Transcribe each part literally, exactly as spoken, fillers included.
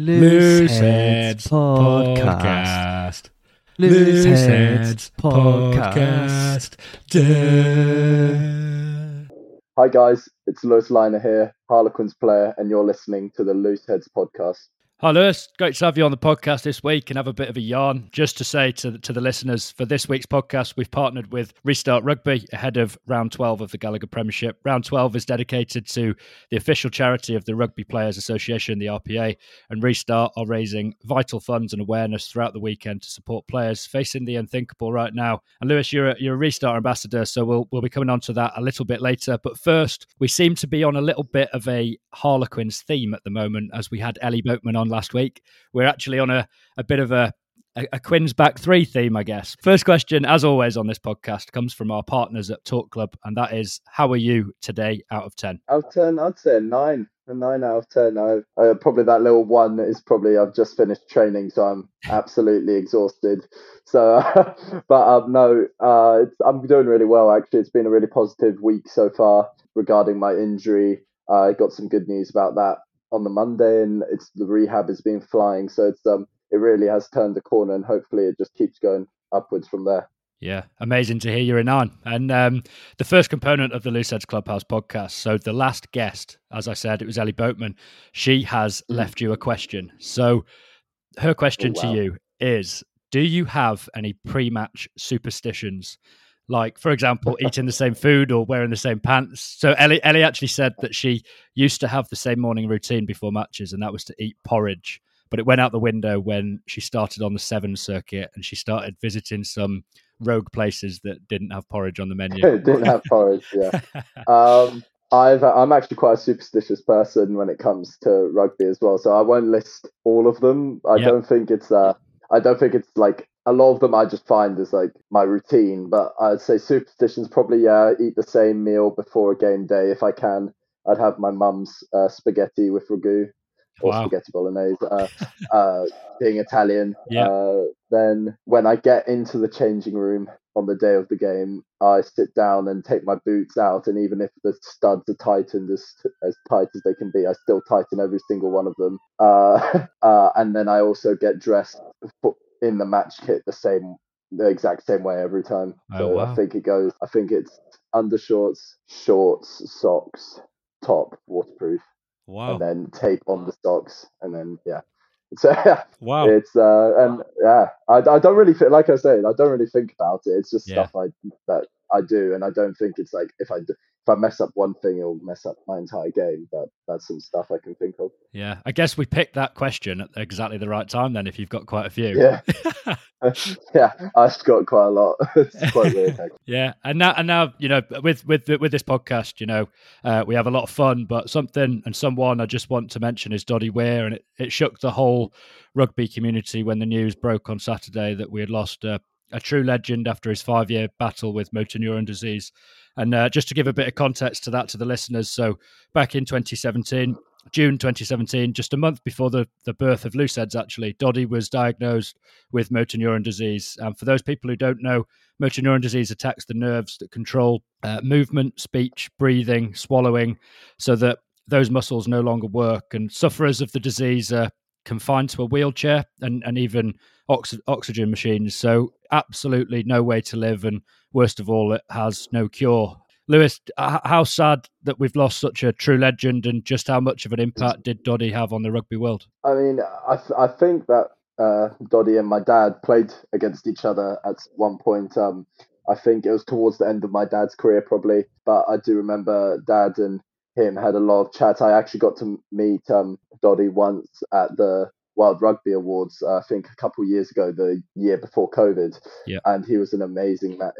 Loose Heads Podcast. Loose Heads Podcast. Hi guys, it's Louis Lynagh here, Harlequins player, and you're listening to the Loose Heads Podcast. Hi Lewis, great to have you on the podcast this week and have a bit of a yarn. Just to say to, to the listeners, for this week's podcast, we've partnered with Restart Rugby ahead of round twelve of the Gallagher Premiership. Round twelve is dedicated to the official charity of the Rugby Players Association, the R P A, and Restart are raising vital funds and awareness throughout the weekend to support players facing the unthinkable right now. And Lewis, you're a, you're a Restart ambassador, so we'll, we'll be coming on to that a little bit later. But first, we seem to be on a little bit of a Harlequins theme at the moment, as we had Ellie Boatman on last week. We're actually on a, a bit of a, a, a Quins back three theme, I guess. First question, as always on this podcast, comes from our partners at Talk Club, and that is, how are you today out of ten? Out of ten, I'd say nine. A nine out of ten. I, uh, probably that little one is probably I've just finished training, so I'm absolutely exhausted. So, uh, but um, no, uh, it's, I'm doing really well, actually. It's been a really positive week so far regarding my injury. Uh, I got some good news about that on the Monday, and it's the rehab has been flying, so it's um it really has turned the corner, and hopefully it just keeps going upwards from there. Yeah, amazing to hear you're in on. And um, the first component of the Loose Heads Clubhouse podcast, so the last guest, as I said, it was Ellie Boatman. She has left you a question. So her question oh, wow. to you is, do you have any pre-match superstitions? Like, for example, eating the same food or wearing the same pants. So Ellie, Ellie actually said that she used to have the same morning routine before matches, and that was to eat porridge. But it went out the window when she started on the Seven circuit, and she started visiting some rogue places that didn't have porridge on the menu. Didn't have porridge, yeah. um, I've, I'm actually quite a superstitious person when it comes to rugby as well, so I won't list all of them. I yep. don't think it's... Uh, I don't think it's like... A lot of them I just find is like my routine, but I'd say superstitions probably, yeah, eat the same meal before a game day. If I can, I'd have my mum's uh, spaghetti with ragu or wow. spaghetti bolognese, uh, uh, being Italian. Yeah. Uh, then when I get into the changing room on the day of the game, I sit down and take my boots out. And even if the studs are tightened as, as tight as they can be, I still tighten every single one of them. Uh, uh, and then I also get dressed for, in the match kit the same the exact same way every time. Oh, so wow. I think it goes I think it's undershorts, shorts, socks, top, waterproof. Wow. And then tape on the socks, and then yeah. So wow. It's uh and yeah, I I don't really think, like I said, I don't really think about it. It's just yeah. stuff I that I do, and I don't think it's like if I do, if I mess up one thing, it'll mess up my entire game. But that's some stuff I can think of. Yeah, I guess we picked that question at exactly the right time then, if you've got quite a few. Yeah, yeah, I've got quite a lot. It's quite weird. Yeah, and now and now you know, with with with this podcast, you know, uh, we have a lot of fun. But something and someone I just want to mention is Doddie Weir, and it, it shook the whole rugby community when the news broke on Saturday that we had lost a. Uh, a true legend after his five-year battle with motor neurone disease. And uh, just to give a bit of context to that to the listeners, so back in twenty seventeen, June twenty seventeen, just a month before the, the birth of Loose Heads, actually, Doddie was diagnosed with motor neurone disease. And um, for those people who don't know, motor neurone disease attacks the nerves that control uh, movement, speech, breathing, swallowing, so that those muscles no longer work. And sufferers of the disease are confined to a wheelchair and, and even ox- oxygen machines. So absolutely no way to live. And worst of all, it has no cure. Lewis, h- how sad that we've lost such a true legend, and just how much of an impact did Doddie have on the rugby world? I mean, I, th- I think that uh, Doddie and my dad played against each other at one point. Um, I think it was towards the end of my dad's career, probably. But I do remember dad and him had a lot of chats. I actually got to meet um, Doddie once at the World Rugby Awards, uh, I think a couple of years ago, the year before COVID. Yeah. And he was an amazing, uh,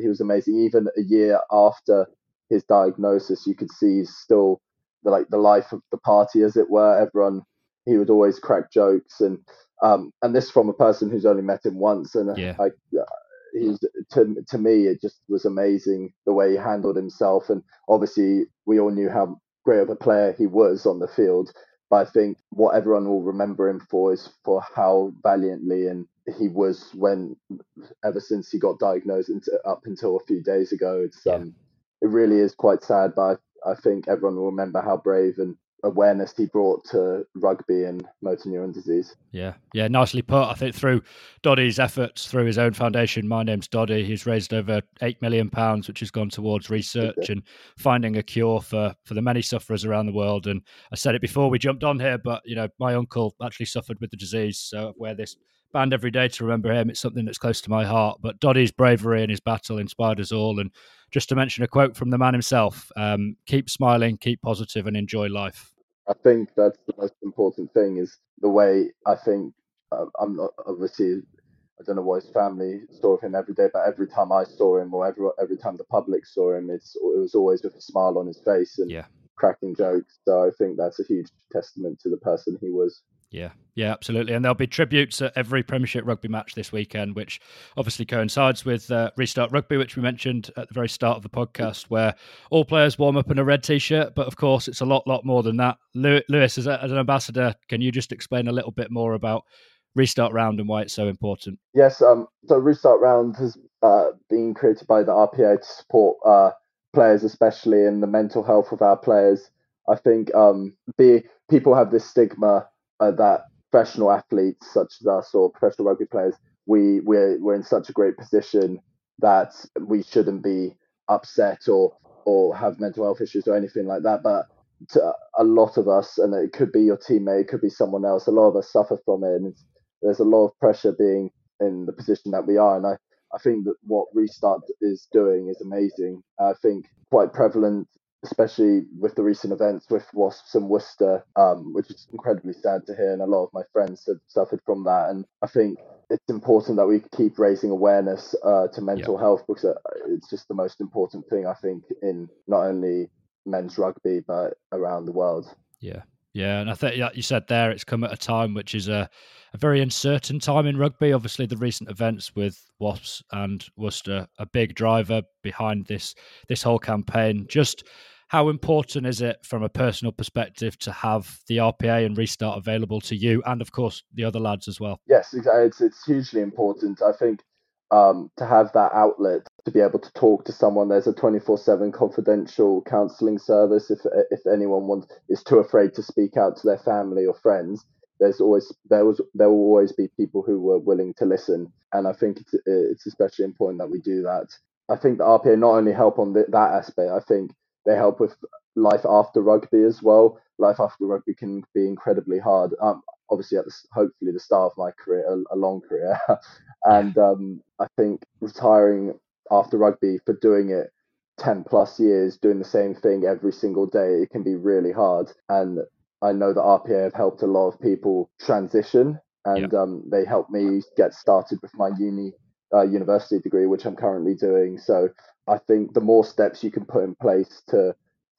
he was amazing. Even a year after his diagnosis, you could see he's still the, like the life of the party, as it were. Everyone, he would always crack jokes, and um, and this from a person who's only met him once. And yeah. I, I He's, to to me, it just was amazing the way he handled himself, and obviously we all knew how great of a player he was on the field. But I think what everyone will remember him for is for how valiantly and he was when, ever since he got diagnosed into, up until a few days ago. It's yeah. um, it really is quite sad, but I, I think everyone will remember how brave and awareness he brought to rugby and motor neurone disease. Yeah, yeah, nicely put. I think through Doddie's efforts, through his own foundation, My Name's Doddie, he's raised over eight million pounds, which has gone towards research okay. and finding a cure for, for the many sufferers around the world. And I said it before we jumped on here, but you know, my uncle actually suffered with the disease, so I wear this band every day to remember him. It's something that's close to my heart. But Doddie's bravery and his battle inspired us all. And just to mention a quote from the man himself, um, keep smiling, keep positive and enjoy life. I think that's the most important thing, is the way I think, uh, I'm not, obviously, I don't know what his family saw of him every day, but every time I saw him, or every every time the public saw him, it's it was always with a smile on his face and yeah. cracking jokes. So I think that's a huge testament to the person he was. Yeah, yeah, absolutely. And there'll be tributes at every Premiership rugby match this weekend, which obviously coincides with uh, Restart Rugby, which we mentioned at the very start of the podcast, where all players warm up in a red T-shirt. But of course, it's a lot, lot more than that. Lewis, as, a, as an ambassador, can you just explain a little bit more about Restart Round and why it's so important? Yes, um, so Restart Round has uh, been created by the R P A to support uh, players, especially in the mental health of our players. I think um, be, people have this stigma Uh, that professional athletes such as us, or professional rugby players, we we're, we're in such a great position that we shouldn't be upset or or have mental health issues or anything like that. But to a lot of us, and it could be your teammate, it could be someone else, a lot of us suffer from it, and there's a lot of pressure being in the position that we are. And I, I think that what Restart is doing is amazing. I think quite prevalent, especially with the recent events with Wasps and Worcester, um, which is incredibly sad to hear. And a lot of my friends have suffered from that. And I think it's important that we keep raising awareness uh, to mental yeah. health, because it's just the most important thing, I think, in not only men's rugby, but around the world. Yeah. Yeah, and I think, like you said there, it's come at a time which is a, a very uncertain time in rugby. Obviously, the recent events with Wasps and Worcester, a big driver behind this this whole campaign. Just how important is it from a personal perspective to have the R P A and Restart available to you and, of course, the other lads as well? Yes, it's, it's hugely important. I think um, to have that outlet, to be able to talk to someone. There's a twenty-four seven confidential counselling service. If if anyone wants, is too afraid to speak out to their family or friends, there's always there was there will always be people who were willing to listen. And I think it's, it's especially important that we do that. I think the R P A not only help on the, that aspect. I think they help with life after rugby as well. Life after rugby can be incredibly hard. Um, obviously, at the, hopefully the start of my career, a, a long career, and um, I think retiring after rugby for doing it ten plus years, doing the same thing every single day, it can be really hard. And I know that R P A have helped a lot of people transition, and yeah. um, they helped me get started with my uni uh, university degree, which I'm currently doing. So I think the more steps you can put in place to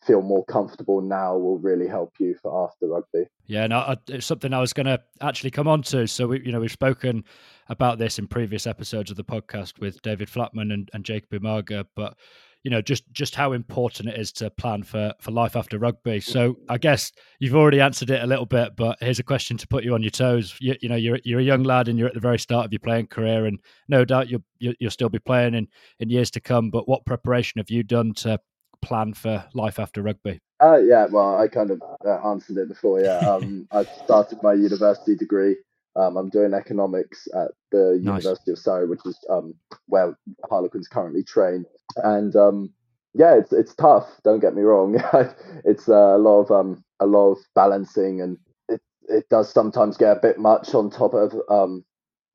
feel more comfortable now will really help you for after rugby. Yeah, and no, it's something I was going to actually come on to. So, we, you know, we've spoken about this in previous episodes of the podcast with David Flatman and, and Jacob Umaga, but, you know, just, just how important it is to plan for, for life after rugby. So I guess you've already answered it a little bit, but here's a question to put you on your toes. You, you know, you're you're a young lad and you're at the very start of your playing career, and no doubt you'll, you'll still be playing in, in years to come, but what preparation have you done to plan for life after rugby? Uh, yeah, well, I kind of uh, answered it before, yeah. Um, I've started my university degree. Um, I'm doing economics at the nice. University of Surrey, which is um, where Harlequins currently train. And um, yeah, it's it's tough, don't get me wrong. It's uh, a lot of um, a lot of balancing, and it, it does sometimes get a bit much on top of um,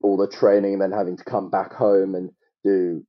all the training, and then having to come back home and do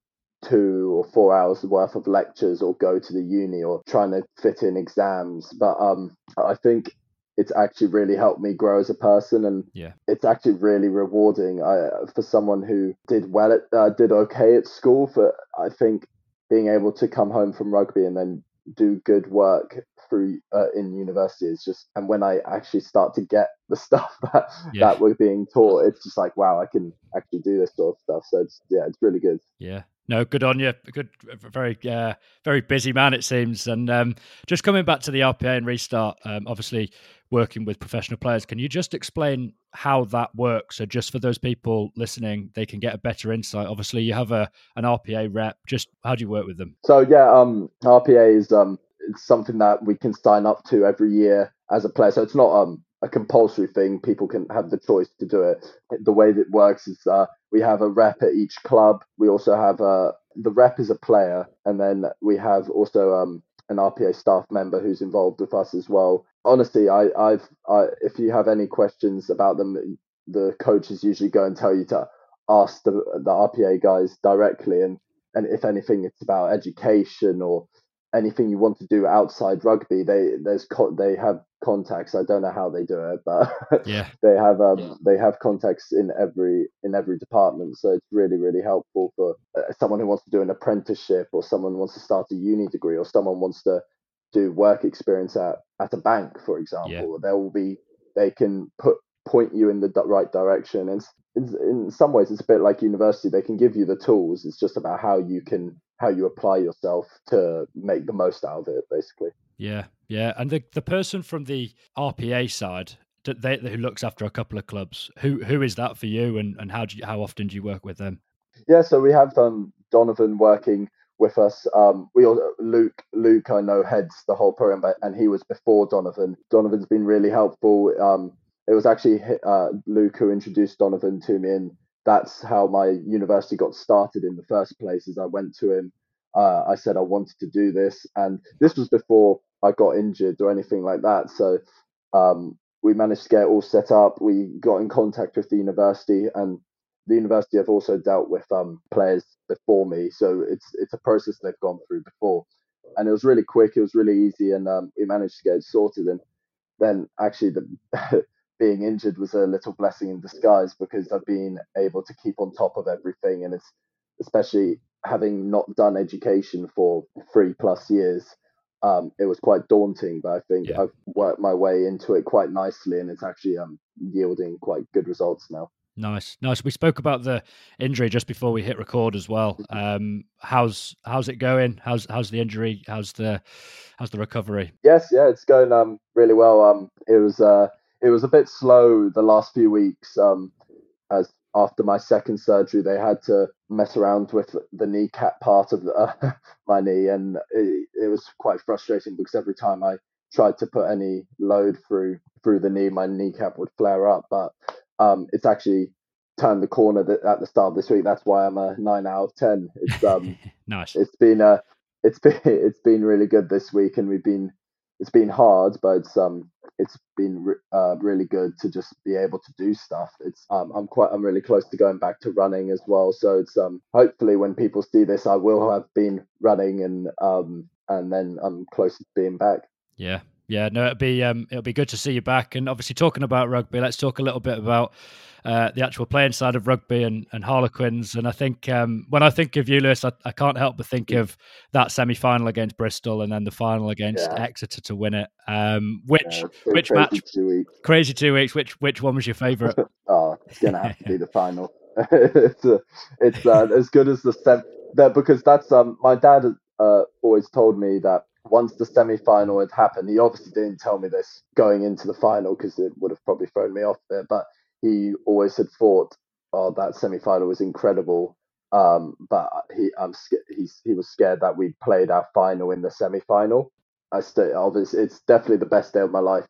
two or four hours worth of lectures, or go to the uni, or trying to fit in exams. But um, I think it's actually really helped me grow as a person, and yeah. it's actually really rewarding. I, for someone who did well at, uh, did okay at school, for I think being able to come home from rugby and then do good work through uh, in university is just, and when I actually start to get the stuff that, yeah. that we're being taught, it's just like, wow, I can actually do this sort of stuff. So it's, yeah, it's really good. Yeah. No, good on you. Good, very, uh, very busy man, it seems. And um, just coming back to the R P A and Restart, um, obviously working with professional players, can you just explain how that works? So just for those people listening, they can get a better insight. Obviously, you have a an R P A rep. Just how do you work with them? So yeah, um, R P A is um, it's something that we can sign up to every year as a player. So it's not um, a compulsory thing. People can have the choice to do it. The way that it works is uh, we have a rep at each club. We also have a, the rep is a player. And then we have also um, an R P A staff member who's involved with us as well. Honestly, I, I've, I, if you have any questions about them, the coaches usually go and tell you to ask the, the R P A guys directly. And, and if anything, it's about education or anything you want to do outside rugby, they there's co- they have contacts. I don't know how they do it, but yeah. they have um, yeah. they have contacts in every in every department. So it's really really helpful for uh, someone who wants to do an apprenticeship, or someone wants to start a uni degree, or someone wants to do work experience at, at a bank, for example. Yeah. There will be they can put point you in the right direction. And it's, in some ways, it's a bit like university. They can give you the tools. It's just about how you can. how you apply yourself to make the most out of it, basically. Yeah, yeah. And the, the person from the R P A side, they, they, who looks after a couple of clubs, who who is that for you, and, and how do you, how often do you work with them? Yeah, so we have um, Donovan working with us. Um, we all, Luke, Luke, I know, heads the whole program, but, and he was before Donovan. Donovan's been really helpful. Um, it was actually uh, Luke who introduced Donovan to me, and that's how my university got started in the first place. Is I went to him, uh, I said I wanted to do this, and this was before I got injured or anything like that. So um, we managed to get it all set up. We got in contact with the university, and the university have also dealt with um, players before me. So it's it's a process they've gone through before, and it was really quick. It was really easy, and um, we managed to get it sorted. And then actually the being injured was a little blessing in disguise, because I've been able to keep on top of everything. And it's especially having not done education for three plus years. Um, it was quite daunting, but I think yeah. I've worked my way into it quite nicely, and it's actually um, yielding quite good results now. Nice. Nice. We spoke about the injury just before we hit record as well. Um, how's, how's it going? How's, how's the injury? How's the, how's the recovery? Yes. Yeah, it's going um, really well. Um, it was, uh, It was a bit slow the last few weeks. Um, as after my second surgery, they had to mess around with the kneecap part of the, uh, my knee, and it, it was quite frustrating, because every time I tried to put any load through through the knee, my kneecap would flare up. But um, it's actually turned the corner that, at the start of this week. That's why I'm a nine out of ten. It's um, nice. It's been a, it's been it's been really good this week, and we've been. It's been hard, but it's um, it's been uh, really good to just be able to do stuff. It's um, I'm quite, I'm really close to going back to running as well. So it's um, hopefully when people see this, I will have been running, and um, and then I'm close to being back. Yeah, yeah, no, it'll be um, it'll be good to see you back. And obviously, talking about rugby, let's talk a little bit about uh, the actual playing side of rugby and, and Harlequins. And I think um, when I think of you, Lewis, I, I can't help but think of that semi-final against Bristol, and then the final against yeah. Exeter to win it. Um, which yeah, which crazy match? Two crazy two weeks. Which which one was your favourite? Oh, it's gonna have to be the final. it's a, it's uh, as good as the sem- that because that's um my dad uh, always told me that. Once the semi-final had happened, he obviously didn't tell me this going into the final, because it would have probably thrown me off there. But he always had thought, "Oh, that semi-final was incredible." Um, but he, I'm scared. He's he was scared that we'd played our final in the semi-final. I still, obviously, it's definitely the best day of my life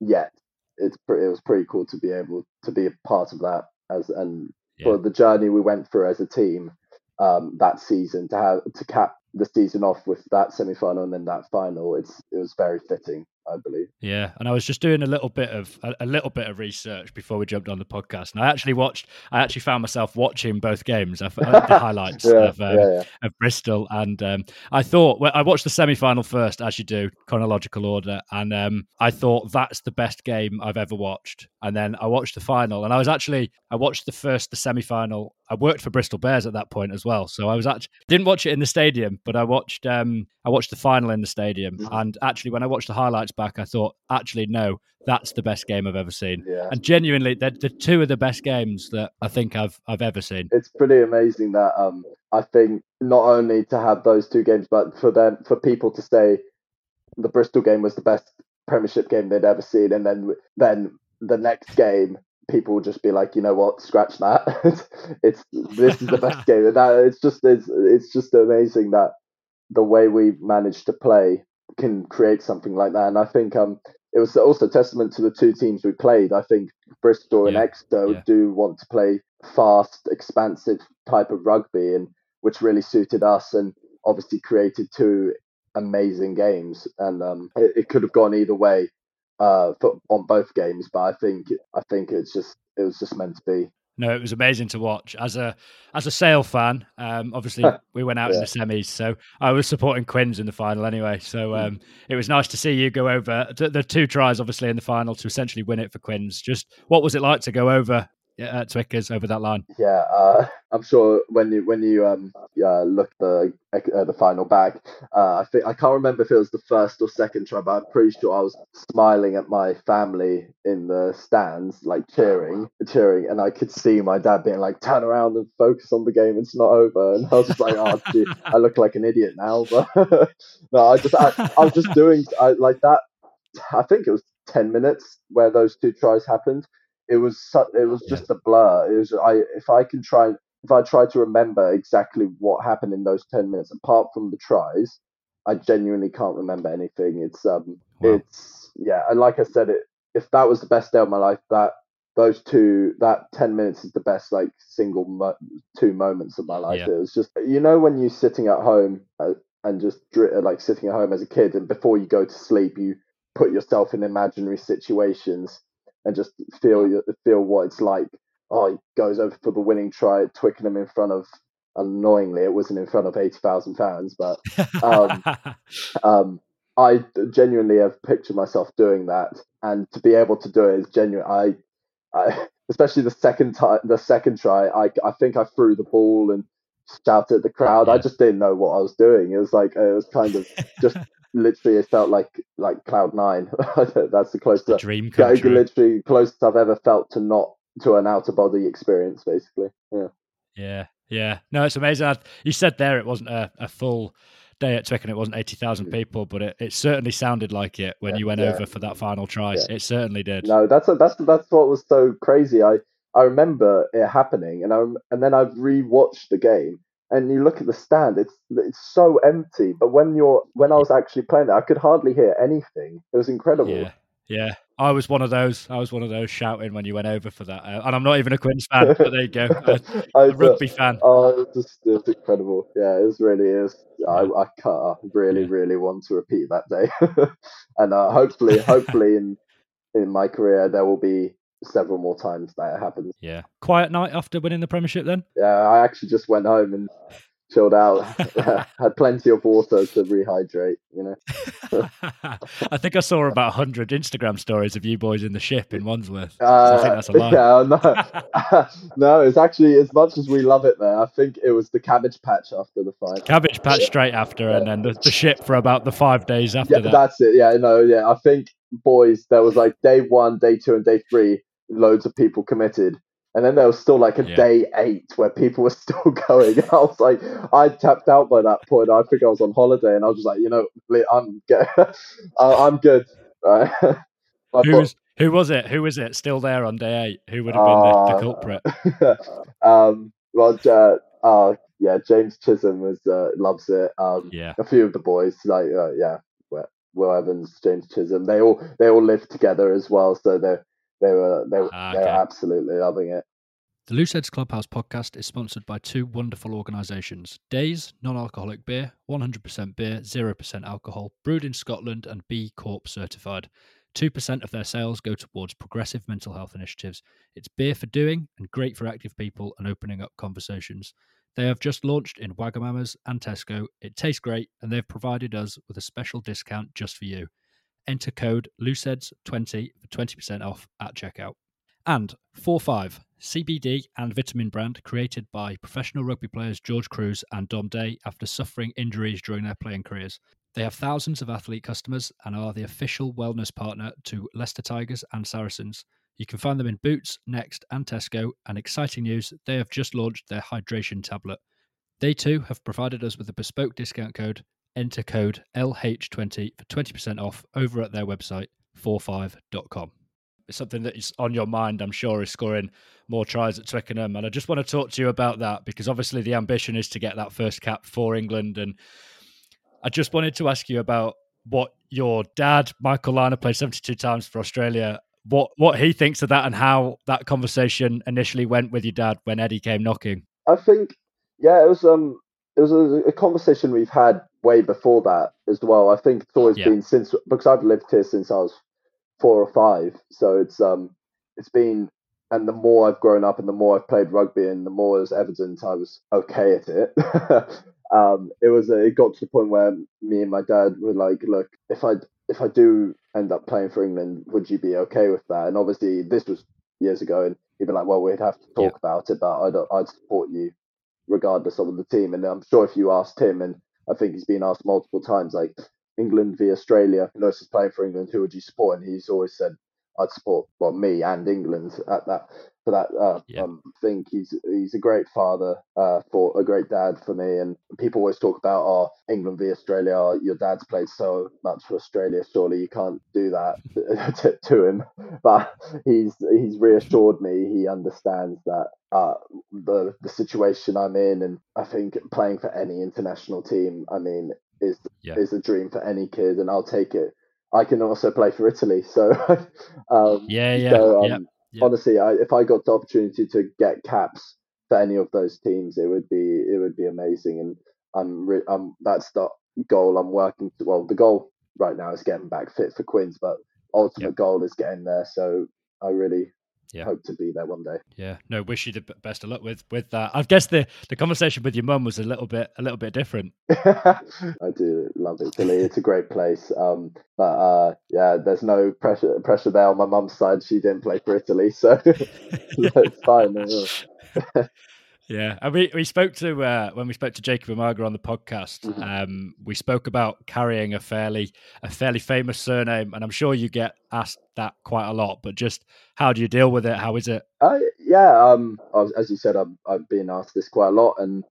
yet. It's pretty, it was pretty cool to be able to be a part of that, as and yeah. for the journey we went through as a team um, that season to have to cap. The season off with that semi-final and then that final, it's it was very fitting, I believe. Yeah, and I was just doing a little bit of a, a little bit of research before we jumped on the podcast, and I actually watched. I actually found myself watching both games, the highlights yeah, of, um, yeah, yeah. of Bristol, and um, I thought well, I watched the semi-final first, as you do, chronological order, and um, I thought that's the best game I've ever watched. And then I watched the final, and I was actually I watched the first, the semi-final. I worked for Bristol Bears at that point as well, so I was actually didn't watch it in the stadium, but I watched um, I watched the final in the stadium. Mm-hmm. And actually, when I watched the highlights back, I thought, actually, no, that's the best game I've ever seen. Yeah. And genuinely, they're the two of the best games that I think I've I've ever seen. It's pretty amazing that um, I think not only to have those two games, but for them for people to say the Bristol game was the best Premiership game they'd ever seen, and then then the next game. People will just be like, you know what, scratch that. it's this is the best game. And that, it's just it's, it's just amazing that the way we managed to play can create something like that. And I think um, it was also testament to the two teams we played. I think Bristol yeah. and Exeter yeah. do want to play fast, expansive type of rugby, and which really suited us, and obviously created two amazing games. And um, it, it could have gone either way uh, for, on both games, but I think I think it's just it was just meant to be. No, it was amazing to watch. As a as a Sale fan, um, obviously we went out yeah. in the semis, so I was supporting Quins in the final anyway. So um, it was nice to see you go over the, the two tries, obviously in the final, to essentially win it for Quins. Just what was it like to go over uh, Twickers over that line? Yeah, uh, I'm sure when you when you um, yeah, look the uh, the final back, uh, I think I can't remember if it was the first or second try, but I'm pretty sure I was smiling at my family in the stands, like cheering, cheering, and I could see my dad being like, "Turn around and focus on the game; it's not over." And I was just like, "Oh, dude, I look like an idiot now." But no, I just, I, I was just doing I, like that. I think it was ten minutes where those two tries happened. It was, it was just a blur. It was, I if I can try, if I try to remember exactly what happened in those ten minutes, apart from the tries, I genuinely can't remember anything. It's, um, wow. it's, yeah, and like I said, it. If that was the best day of my life, that those two, that ten minutes is the best like single mo- two moments of my life. Yeah. It was just, you know, when you're sitting at home uh, and just dr- like sitting at home as a kid, and before you go to sleep, you put yourself in imaginary situations and just feel feel what it's like. Oh, he goes over for the winning try at Twickenham in front of, annoyingly, it wasn't in front of eighty thousand fans, but um, um, I genuinely have pictured myself doing that. And to be able to do it is genuine. I, I, especially the second time, the second try, I, I think I threw the ball and shouted at the crowd. Yeah. I just didn't know what I was doing. It was like it was kind of just literally. It felt like like cloud nine. That's the closest. The dream come true. Literally closest I've ever felt to not to an out of body experience, basically. Yeah. Yeah. Yeah. No, it's amazing. I, you said there it wasn't a, a full day at Twickenham, it wasn't eighty thousand people, but it, it certainly sounded like it when yeah, you went yeah. over for that final try. Yeah. It certainly did. No, that's a, that's that's what was so crazy. I, I remember it happening, and I and then I've rewatched the game, and you look at the stand, it's it's so empty. But when you're when I was actually playing there, I could hardly hear anything. It was incredible. Yeah. Yeah, I was one of those. I was one of those shouting when you went over for that, uh, and I'm not even a Quins fan. But there you go, a, a rugby fan. Oh, it's just it's incredible. Yeah, it was really is. I, I can't really, yeah. really want to repeat that day, and uh, hopefully, hopefully in in my career there will be several more times that it happens. Yeah, quiet night after winning the Premiership. Then, yeah, I actually just went home and chilled out, had plenty of water to rehydrate, you know. I think I saw about one hundred Instagram stories of you boys in the Ship in Wandsworth. Uh, so I think that's a lie. Yeah, no. no, it's actually, as much as we love it there, I think it was the Cabbage Patch after the fight. Cabbage Patch yeah. straight after, yeah. and then the, the Ship for about the five days after yeah, that. That's it, yeah, no, yeah. I think, boys, there was like day one, day two, and day three, loads of people committed. And then there was still like a yeah. day eight where people were still going. I was like, I tapped out by that point. I think I was on holiday, and I was just like, you know, I'm good. I'm good. Right? Who, was, who was it? Who was it still there on day eight? Who would have been uh, the, the culprit? um, well, uh, uh, yeah, James Chisholm was uh, loves it. Um, yeah. A few of the boys, like uh, yeah, Will Evans, James Chisholm. They all they all lived together as well, so they're. They were they were, ah, okay. they were absolutely loving it. The Loose Heads Clubhouse podcast is sponsored by two wonderful organisations. Days, non-alcoholic beer, one hundred percent beer, zero percent alcohol, brewed in Scotland and B Corp certified. two percent of their sales go towards progressive mental health initiatives. It's beer for doing and great for active people and opening up conversations. They have just launched in Wagamama's and Tesco. It tastes great, and they've provided us with a special discount just for you. Enter code Loose Heads twenty for twenty percent off at checkout. And four five, C B D and vitamin brand created by professional rugby players George Cruz and Dom Day after suffering injuries during their playing careers. They have thousands of athlete customers and are the official wellness partner to Leicester Tigers and Saracens. You can find them in Boots, Next and Tesco. And exciting news, they have just launched their hydration tablet. They too have provided us with a bespoke discount code. Enter code L H twenty for twenty percent off over at their website, four five dot com. It's something that is on your mind, I'm sure, is scoring more tries at Twickenham. And I just want to talk to you about that, because obviously the ambition is to get that first cap for England. And I just wanted to ask you about what your dad, Michael Lynagh, played seventy-two times for Australia, what what he thinks of that and how that conversation initially went with your dad when Eddie came knocking. I think, yeah, it was um it was a, a conversation we've had way before that as well. I think it's always yeah. been since, because I've lived here since I was four or five, so it's um it's been, and the more I've grown up and the more I've played rugby and the more it's evident I was okay at it. um, it was a, it got to the point where me and my dad were like, look, if I if I do end up playing for England, would you be okay with that? And obviously this was years ago, and he'd be like, well, we'd have to talk yeah. about it, but I'd I'd support you regardless of the team. And I'm sure if you asked him, and I think he's been asked multiple times, like England v Australia, who knows is playing for England, who would you support? And he's always said, I'd support well me and England at that for that. Uh, yeah. um, I think he's he's a great father, uh, for a great dad for me. And people always talk about, oh, England v Australia. Oh, your dad's played so much for Australia. Surely you can't do that to, to him. But he's he's reassured me. He understands that uh, the the situation I'm in, and I think playing for any international team, I mean, is yeah. is a dream for any kid, and I'll take it. I can also play for Italy, so um, yeah, yeah, so, um, yeah, yeah. Honestly, I, if I got the opportunity to get caps for any of those teams, it would be it would be amazing. And I'm, re- I'm that's the goal I'm working to. Well, the goal right now is getting back fit for Quins, but ultimate yeah. goal is getting there. So I really yeah. hope to be there one day. Yeah, no, wish you the best of luck with with that. I guess the, the conversation with your mum was a little bit a little bit different. I do love Italy; it's a great place. Um, but uh, yeah, there's no pressure pressure there on my mum's side. She didn't play for Italy, so it's fine. Yeah, and we we spoke to uh, when we spoke to Jacob and Marger on the podcast. Mm-hmm. Um, we spoke about carrying a fairly a fairly famous surname, and I'm sure you get asked that quite a lot. But just how do you deal with it? How is it? Uh, yeah, um, as you said, I've, I've been asked this quite a lot, and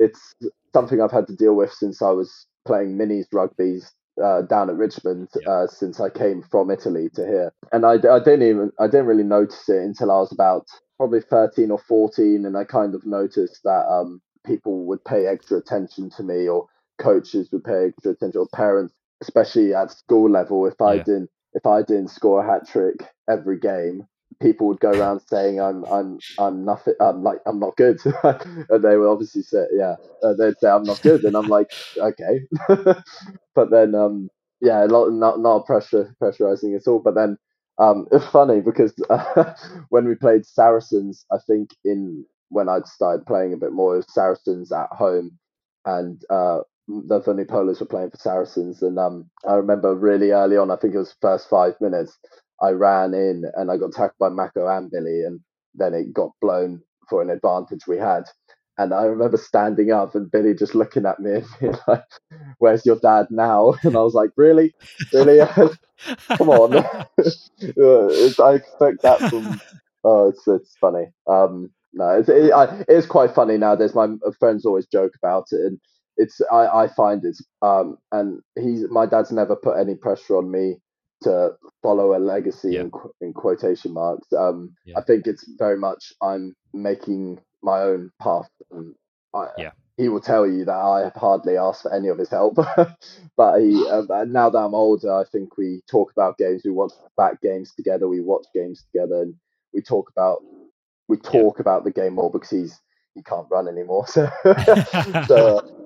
it's something I've had to deal with since I was playing minis rugby uh, down at Richmond. Yeah. Uh, since I came from Italy to here, and I, I didn't even I didn't really notice it until I was about probably thirteen or fourteen, and I kind of noticed that um, people would pay extra attention to me, or coaches would pay extra attention, or parents, especially at school level. If I yeah. didn't, if I didn't score a hat trick every game, people would go around saying I'm, I'm, I'm nothing. I'm like, I'm not good, and they would obviously say, yeah, uh, they'd say I'm not good, and I'm like, okay, but then, um, yeah, a lot, not, not pressure, pressurizing at all, but then. Um, it's funny because uh, when we played Saracens, I think in when I'd started playing a bit more, it was Saracens at home, and uh, the Venipolas were playing for Saracens. And um, I remember really early on, I think it was the first five minutes, I ran in and I got tackled by Mako and Billy, and then it got blown for an advantage we had. And I remember standing up and Billy just looking at me and being like, where's your dad now? And I was like, really? Really? Come on. I expect that from... Oh, it's it's funny. Um, no, it's, it, I, it's quite funny nowadays. My friends always joke about it. And it's I, I find it's... Um, and he's my dad's never put any pressure on me to follow a legacy yeah. in, in quotation marks. Um, yeah. I think it's very much I'm making... my own path, and I, yeah. he will tell you that I have hardly asked for any of his help. But he, uh, now that I'm older, I think we talk about games, we watch back games together, we watch games together, and we talk about we talk yeah. about the game more because he's he can't run anymore. So, so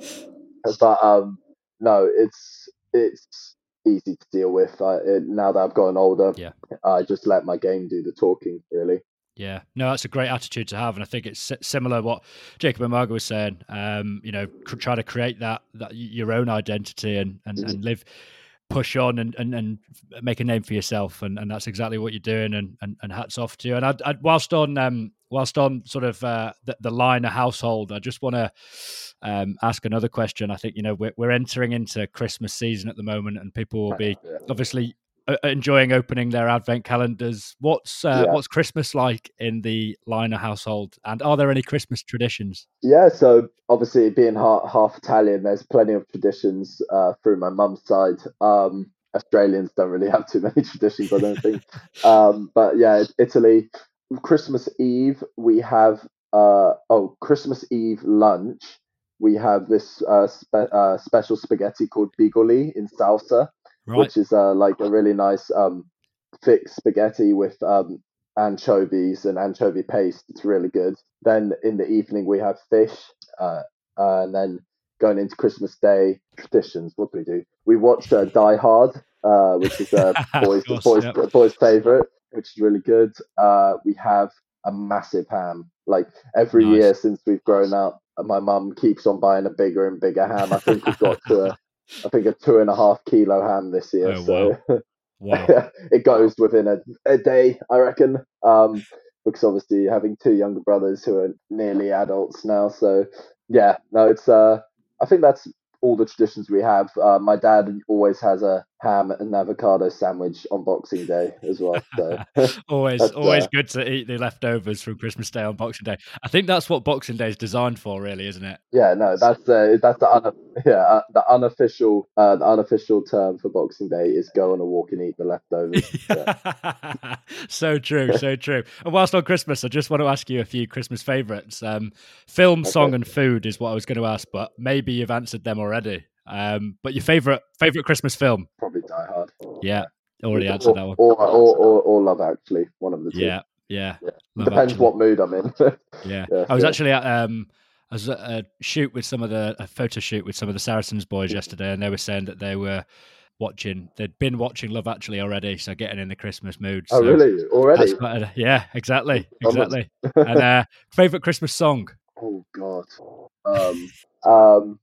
but um, no, it's it's easy to deal with. I, it, now that I've gotten older, yeah. I just let my game do the talking, really. Yeah, no, that's a great attitude to have, and I think it's similar what Jacob and Margo was saying. Um, you know, try to create that that your own identity and and, and live, push on, and, and and make a name for yourself, and and that's exactly what you're doing. And and, and hats off to you. And I, I, whilst on um, whilst on sort of uh, the, the Lynagh household, I just want to um, ask another question. I think you know we're we're entering into Christmas season at the moment, and people will be obviously enjoying opening their advent calendars. What's uh, yeah. what's Christmas like in the Lynagh household, and are there any Christmas traditions? Yeah, so obviously being half, half Italian, there's plenty of traditions uh, through my mum's side. Um, Australians don't really have too many traditions, I don't think. Um, but yeah, Italy, Christmas Eve, we have, uh, oh, Christmas Eve lunch, we have this uh, spe- uh, special spaghetti called bigoli in salsa. right. which is uh, like a really nice um, thick spaghetti with um, anchovies and anchovy paste. It's really good. Then in the evening we have fish, uh, uh, and then going into Christmas Day traditions. What do we do? We watched uh, Die Hard, uh, which is a uh, boys, course, boys, yep. boys' favorite, which is really good. Uh, we have a massive ham. Like every nice. year since we've grown up, my mum keeps on buying a bigger and bigger ham. I think we've got to, a, I think a two and a half kilo ham this year. Oh, so wow. Wow. It goes within a, a day, I reckon. Um, because obviously having two younger brothers who are nearly adults now. So yeah, no, it's, uh, I think that's all the traditions we have. Uh, my dad always has a ham and avocado sandwich on Boxing Day as well. So always, always uh, good to eat the leftovers from Christmas Day on Boxing Day. I think that's what Boxing Day is designed for, really, isn't it? Yeah, no, that's uh, that's the un- yeah uh, the unofficial uh, the unofficial term for Boxing Day is go on a walk and eat the leftovers. Yeah. So true, so true. And whilst on Christmas, I just want to ask you a few Christmas favourites. Um, film, okay. song, and food is what I was going to ask, but maybe you've answered them already. Um, but your favorite favorite Christmas film? Probably Die Hard. Yeah, already or, answered that one. Or, or or or Love Actually, one of the two. Yeah, yeah. yeah. Depends Actually. What mood I'm in. yeah. yeah, I was yeah. actually at um, I was at a shoot with some of the a photo shoot with some of the Saracens boys yesterday, and they were saying that they were watching, they'd been watching Love Actually already, so getting in the Christmas mood. Oh, so really? Already? A, yeah, exactly, exactly. and uh, favorite Christmas song? Oh God. Um. um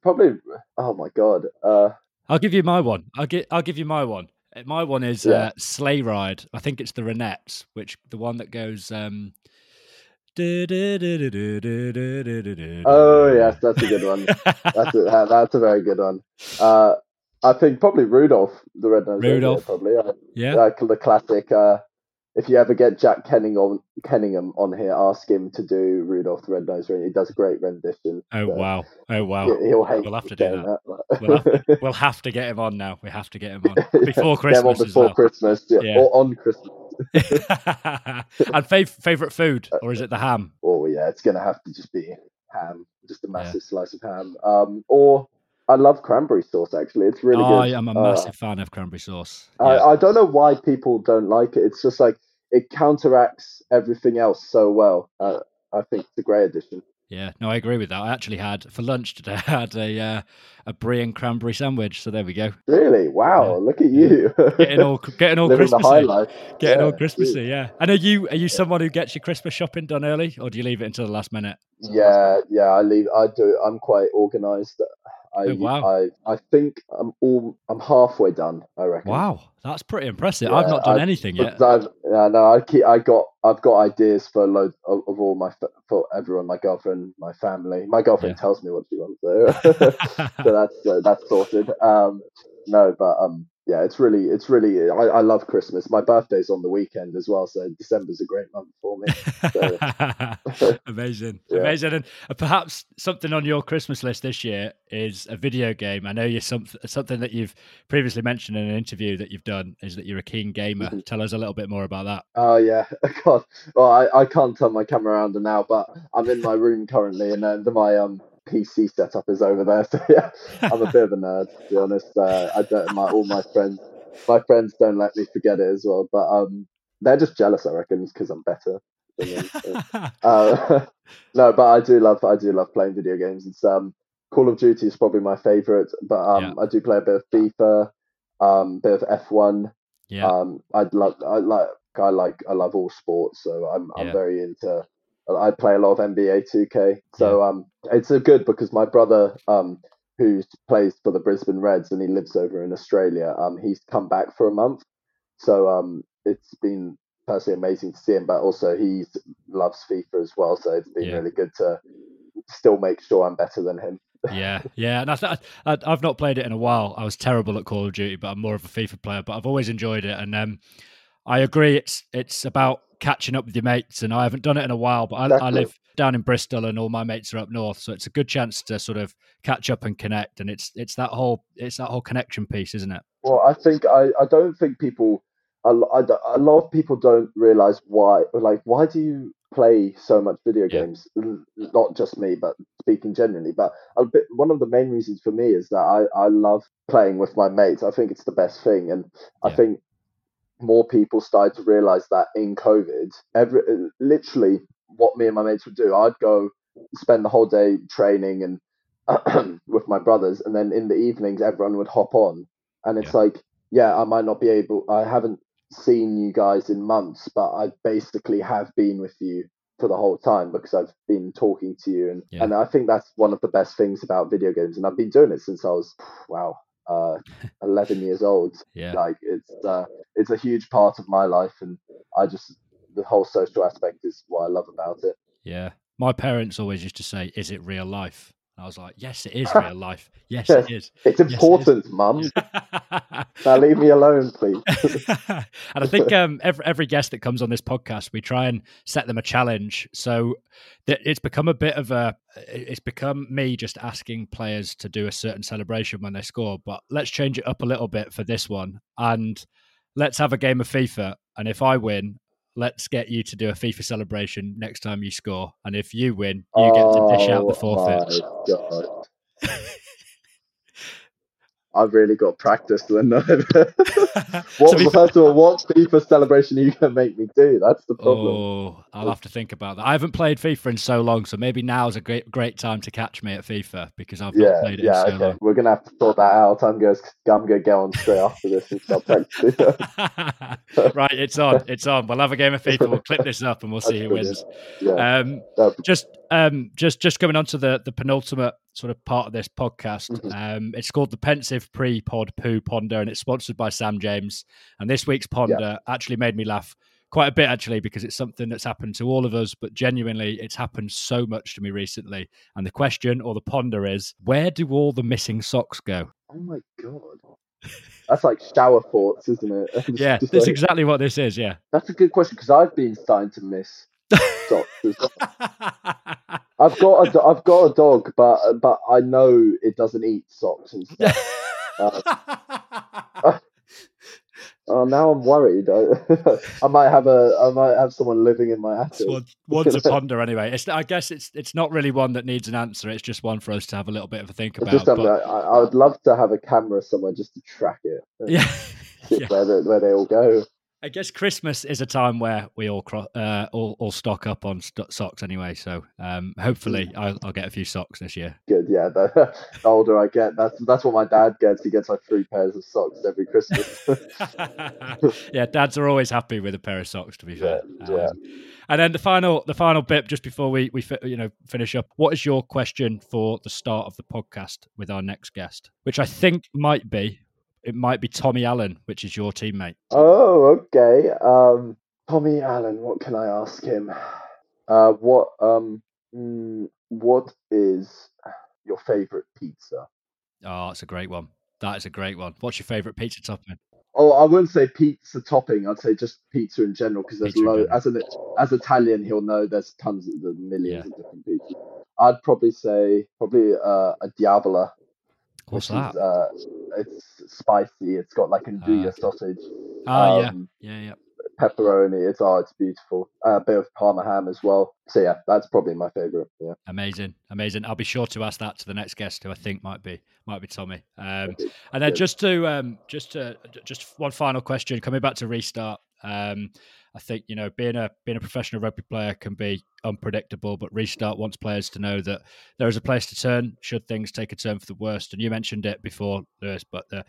Probably. Oh my God! Uh, I'll give you my one. I'll give. I'll give you my one. My one is yeah. uh, Sleigh Ride. I think it's the Ronettes, which the one that goes. Um... Oh yes, that's a good one. that's a, that's a very good one. Uh, I think probably Rudolph the Red-Nosed Reindeer. Probably. Uh, yeah. Like the classic. Uh, if you ever get Jack Kenningham, Kenningham on here, ask him to do Rudolph the Red-Nosed Reindeer. He does a great rendition. Oh, so. wow. Oh, wow. He'll hate we'll have to do that. that. We'll, have to, we'll have to get him on now. We have to get him on. Before Christmas yeah, on Before well. Christmas. Yeah. Yeah. Or on Christmas. And fav- favourite food? Or is it the ham? Oh, yeah. It's going to have to just be ham. Just a massive yeah. slice of ham. Um, or... I love cranberry sauce, actually. It's really oh, good. I am a massive uh, fan of cranberry sauce. Yeah. I, I don't know why people don't like it. It's just like it counteracts everything else so well. Uh, I think it's a great addition. Yeah, no, I agree with that. I actually had, for lunch today, I had a uh, a brie and cranberry sandwich, so there we go. Really? Wow, yeah. Look at you. Getting all getting all Christmassy. The high life. Getting yeah, all Christmassy, geez. yeah. And are you are you someone who gets your Christmas shopping done early, or do you leave it until the last minute? Yeah, yeah, I leave. I do. I'm quite organised. I, oh, wow. I I think I'm all I'm halfway done, I reckon. Wow, that's pretty impressive. Yeah, I've not done I've, anything yet. I've, yeah, no, I keep, I got I've got ideas for loads of, of all my for everyone, my girlfriend, my family. My girlfriend yeah. tells me what she wants, so so that's uh, that's sorted. Um, no, but um, yeah, it's really it's really I, I love Christmas. My birthday's on the weekend as well, so December's a great month for me. So. Amazing, yeah. amazing, and perhaps something on your Christmas list this year is a video game. I know you're some, something that you've previously mentioned in an interview that you've done is that you're a keen gamer. Mm-hmm. Tell us a little bit more about that. Oh yeah, God, well I, I can't turn my camera around now, but I'm in my room currently, and uh, my um. P C setup is over there, so yeah, I'm a bit of a nerd, to be honest. Uh, I don't. My, all my friends, my friends don't let me forget it as well, but um, they're just jealous, I reckon, because I'm better than them. So. Uh, no, but I do love, I do love playing video games. It's um, Call of Duty is probably my favorite, but um, yeah. I do play a bit of FIFA, um, bit of F one. Yeah. Um, I'd love, I like, I like, I love all sports, so I'm, I'm yeah. very into. I play a lot of N B A two K, so um, it's good because my brother, um, who plays for the Brisbane Reds and he lives over in Australia, um, he's come back for a month, so um, it's been personally amazing to see him. But also, he loves FIFA as well, so it's been yeah. really good to still make sure I'm better than him. yeah, yeah, and I th- I, I've not played it in a while. I was terrible at Call of Duty, but I'm more of a FIFA player. But I've always enjoyed it, and um, I agree, it's it's about. Catching up with your mates, and I haven't done it in a while, but I, exactly. I live down in Bristol and all my mates are up north, so it's a good chance to sort of catch up and connect, and it's it's that whole it's that whole connection piece, isn't it? Well, I think I, I don't think people I, I, a lot of people don't realize why like why do you play so much video games, yeah. not just me, but speaking generally. But a bit, one of the main reasons for me is that I, I love playing with my mates. I think it's the best thing. And yeah. I think more people started to realize that in COVID. Every, literally what me and my mates would do, I'd go spend the whole day training and with my brothers. And then in the evenings, everyone would hop on. And it's yeah. like, yeah, I might not be able, I haven't seen you guys in months, but I basically have been with you for the whole time because I've been talking to you. And, yeah. and I think that's one of the best things about video games. And I've been doing it since I was, wow, uh, eleven years old. Yeah. Like it's, uh, it's a huge part of my life. And I just, the whole social aspect is what I love about it. Yeah. My parents always used to say, is it real life? I was like, yes, it is real life. Yes, yes it is. It's important, yes, it Mum. Now leave me alone, please. And I think um, every every guest that comes on this podcast, we try and set them a challenge. So th- it's become a bit of a, it's become me just asking players to do a certain celebration when they score. But let's change it up a little bit for this one. And let's have a game of FIFA. And if I win, let's get you to do a FIFA celebration next time you score. And if you win, you oh, get to dish out the forfeits. I've really got practice to know. What, first of all, what FIFA celebration are you going to make me do? That's the problem. Oh, I'll have to think about that. I haven't played FIFA in so long, so maybe now's a great great time to catch me at FIFA because I've yeah, not played it yeah, in so okay. long. We're going to have to sort that out. I'm going to go on straight after this and start practicing. Right, it's on. It's on. We'll have a game of FIFA. We'll clip this up and we'll see who wins. Yeah. Um, just... Um, just just coming on to the, the penultimate sort of part of this podcast, mm-hmm. um, it's called the Pensive Pre-Pod Poo Ponder, and it's sponsored by Sam James. And this week's Ponder yeah. actually made me laugh quite a bit, actually, because it's something that's happened to all of us, but genuinely, it's happened so much to me recently. And the question, or the Ponder, is, where do all the missing socks go? Oh my God. That's like shower thoughts, isn't it? It's yeah, that's like, exactly what this is, yeah. That's a good question, because I've been starting to miss socks as well. I've got a I've got a dog, but but I know it doesn't eat socks and stuff. uh, uh, uh, now I'm worried. I, I might have a I might have someone living in my attic. One, one's a ponder anyway. It's I guess it's it's not really one that needs an answer. It's just one for us to have a little bit of a think about. Just, but... I, I would love to have a camera somewhere just to track it. Yeah, yeah. Where, they, where they all go. I guess Christmas is a time where we all cro- uh, all, all stock up on st- socks anyway. So um, hopefully I'll, I'll get a few socks this year. Good, yeah. The, the older I get, that's that's what my dad gets. He gets like three pairs of socks every Christmas. Yeah, dads are always happy with a pair of socks. To be fair, yeah. yeah. Um, and then the final the final bit just before we we fi- you know finish up. What is your question for the start of the podcast with our next guest? Which I think might be. It might be Tommy Allen, which is your teammate. Oh, okay. Um, Tommy Allen, what can I ask him? Uh, what um, mm, what is your favourite pizza? Oh, that's a great one. That is a great one. What's your favourite pizza topping? Oh, I wouldn't say pizza topping. I'd say just pizza in general because there's low. As an as Italian, he'll know there's tons of the millions yeah. of different pizzas. I'd probably say probably uh, a Diavola. What's that? Is, uh, it's spicy. It's got like andouille uh, sausage. Oh, um, yeah. Yeah, yeah. Pepperoni. It's oh, it's beautiful. Uh, a bit of Parma ham as well. So, yeah, that's probably my favourite. Yeah. Amazing. Amazing. I'll be sure to ask that to the next guest who I think might be might be Tommy. Um, and then just to, um, just to, just one final question, coming back to Restart. Um, I think, you know, being a being a professional rugby player can be unpredictable, but Restart wants players to know that there is a place to turn should things take a turn for the worst. And you mentioned it before, Lewis, but the,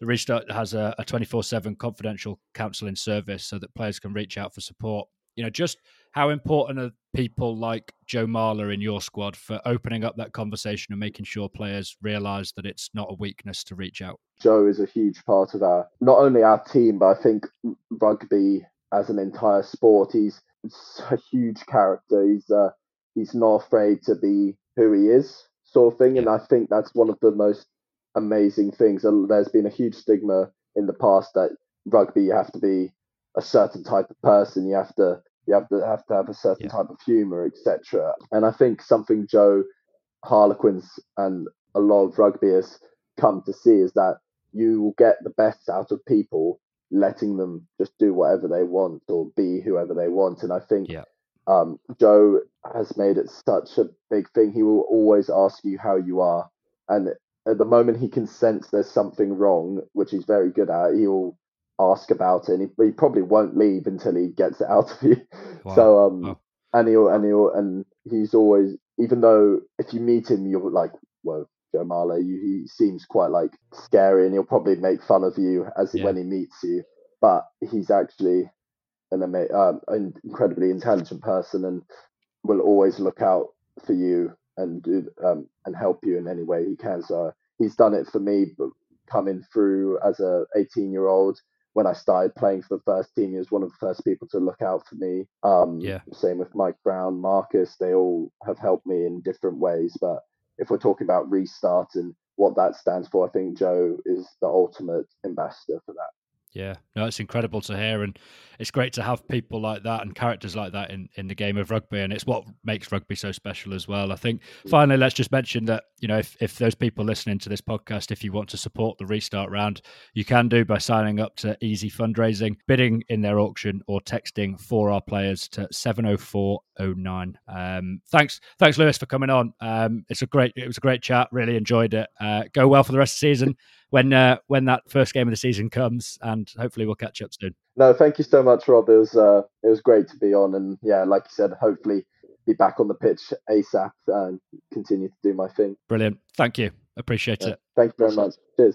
the Restart has a, a twenty-four seven confidential counselling service so that players can reach out for support. You know, just how important are people like Joe Marler in your squad for opening up that conversation and making sure players realise that it's not a weakness to reach out? Joe is a huge part of our, not only our team, but I think rugby as an entire sport. He's a huge character. He's uh, he's not afraid to be who he is, sort of thing. And I think that's one of the most amazing things. And there's been a huge stigma in the past that rugby, you have to be a certain type of person. You have to you have to have to have a certain yeah. type of humour, et cetera. And I think something Joe, Harlequins, and a lot of rugby has come to see is that you will get the best out of people, letting them just do whatever they want or be whoever they want. And I think yeah. um, Joe has made it such a big thing. He will always ask you how you are. And at the moment he can sense there's something wrong, which he's very good at, he'll ask about it. And he, he probably won't leave until he gets it out of you. Wow. So, um, wow. and he'll, and he'll, and he's always, even though if you meet him, you're like, whoa, Joe Marler, he seems quite like scary, and he'll probably make fun of you as yeah. when he meets you. But he's actually an, um, an incredibly intelligent person, and will always look out for you and do, um, and help you in any way he can. So he's done it for me, but coming through as a eighteen year old when I started playing for the first team, he was one of the first people to look out for me. Um, yeah. Same with Mike Brown, Marcus, they all have helped me in different ways. But if we're talking about Restart and what that stands for, I think Joe is the ultimate ambassador for that. Yeah, no, it's incredible to hear, and it's great to have people like that and characters like that in, in the game of rugby, and it's what makes rugby so special as well. I think, finally, let's just mention that, you know, if, if those people listening to this podcast, if you want to support the Restart round, you can do by signing up to Easy Fundraising, bidding in their auction, or texting for our players to seven oh four oh nine. Um, thanks, thanks, Lewis, for coming on. Um, it's a great, it was a great chat. Really enjoyed it. Uh, go well for the rest of the season. When uh, when that first game of the season comes, and hopefully we'll catch up soon. No, thank you so much, Rob. It was uh, it was great to be on, and yeah, like you said, hopefully be back on the pitch ASAP and continue to do my thing. Brilliant, thank you, appreciate yeah. it. Thank you very much. Cheers.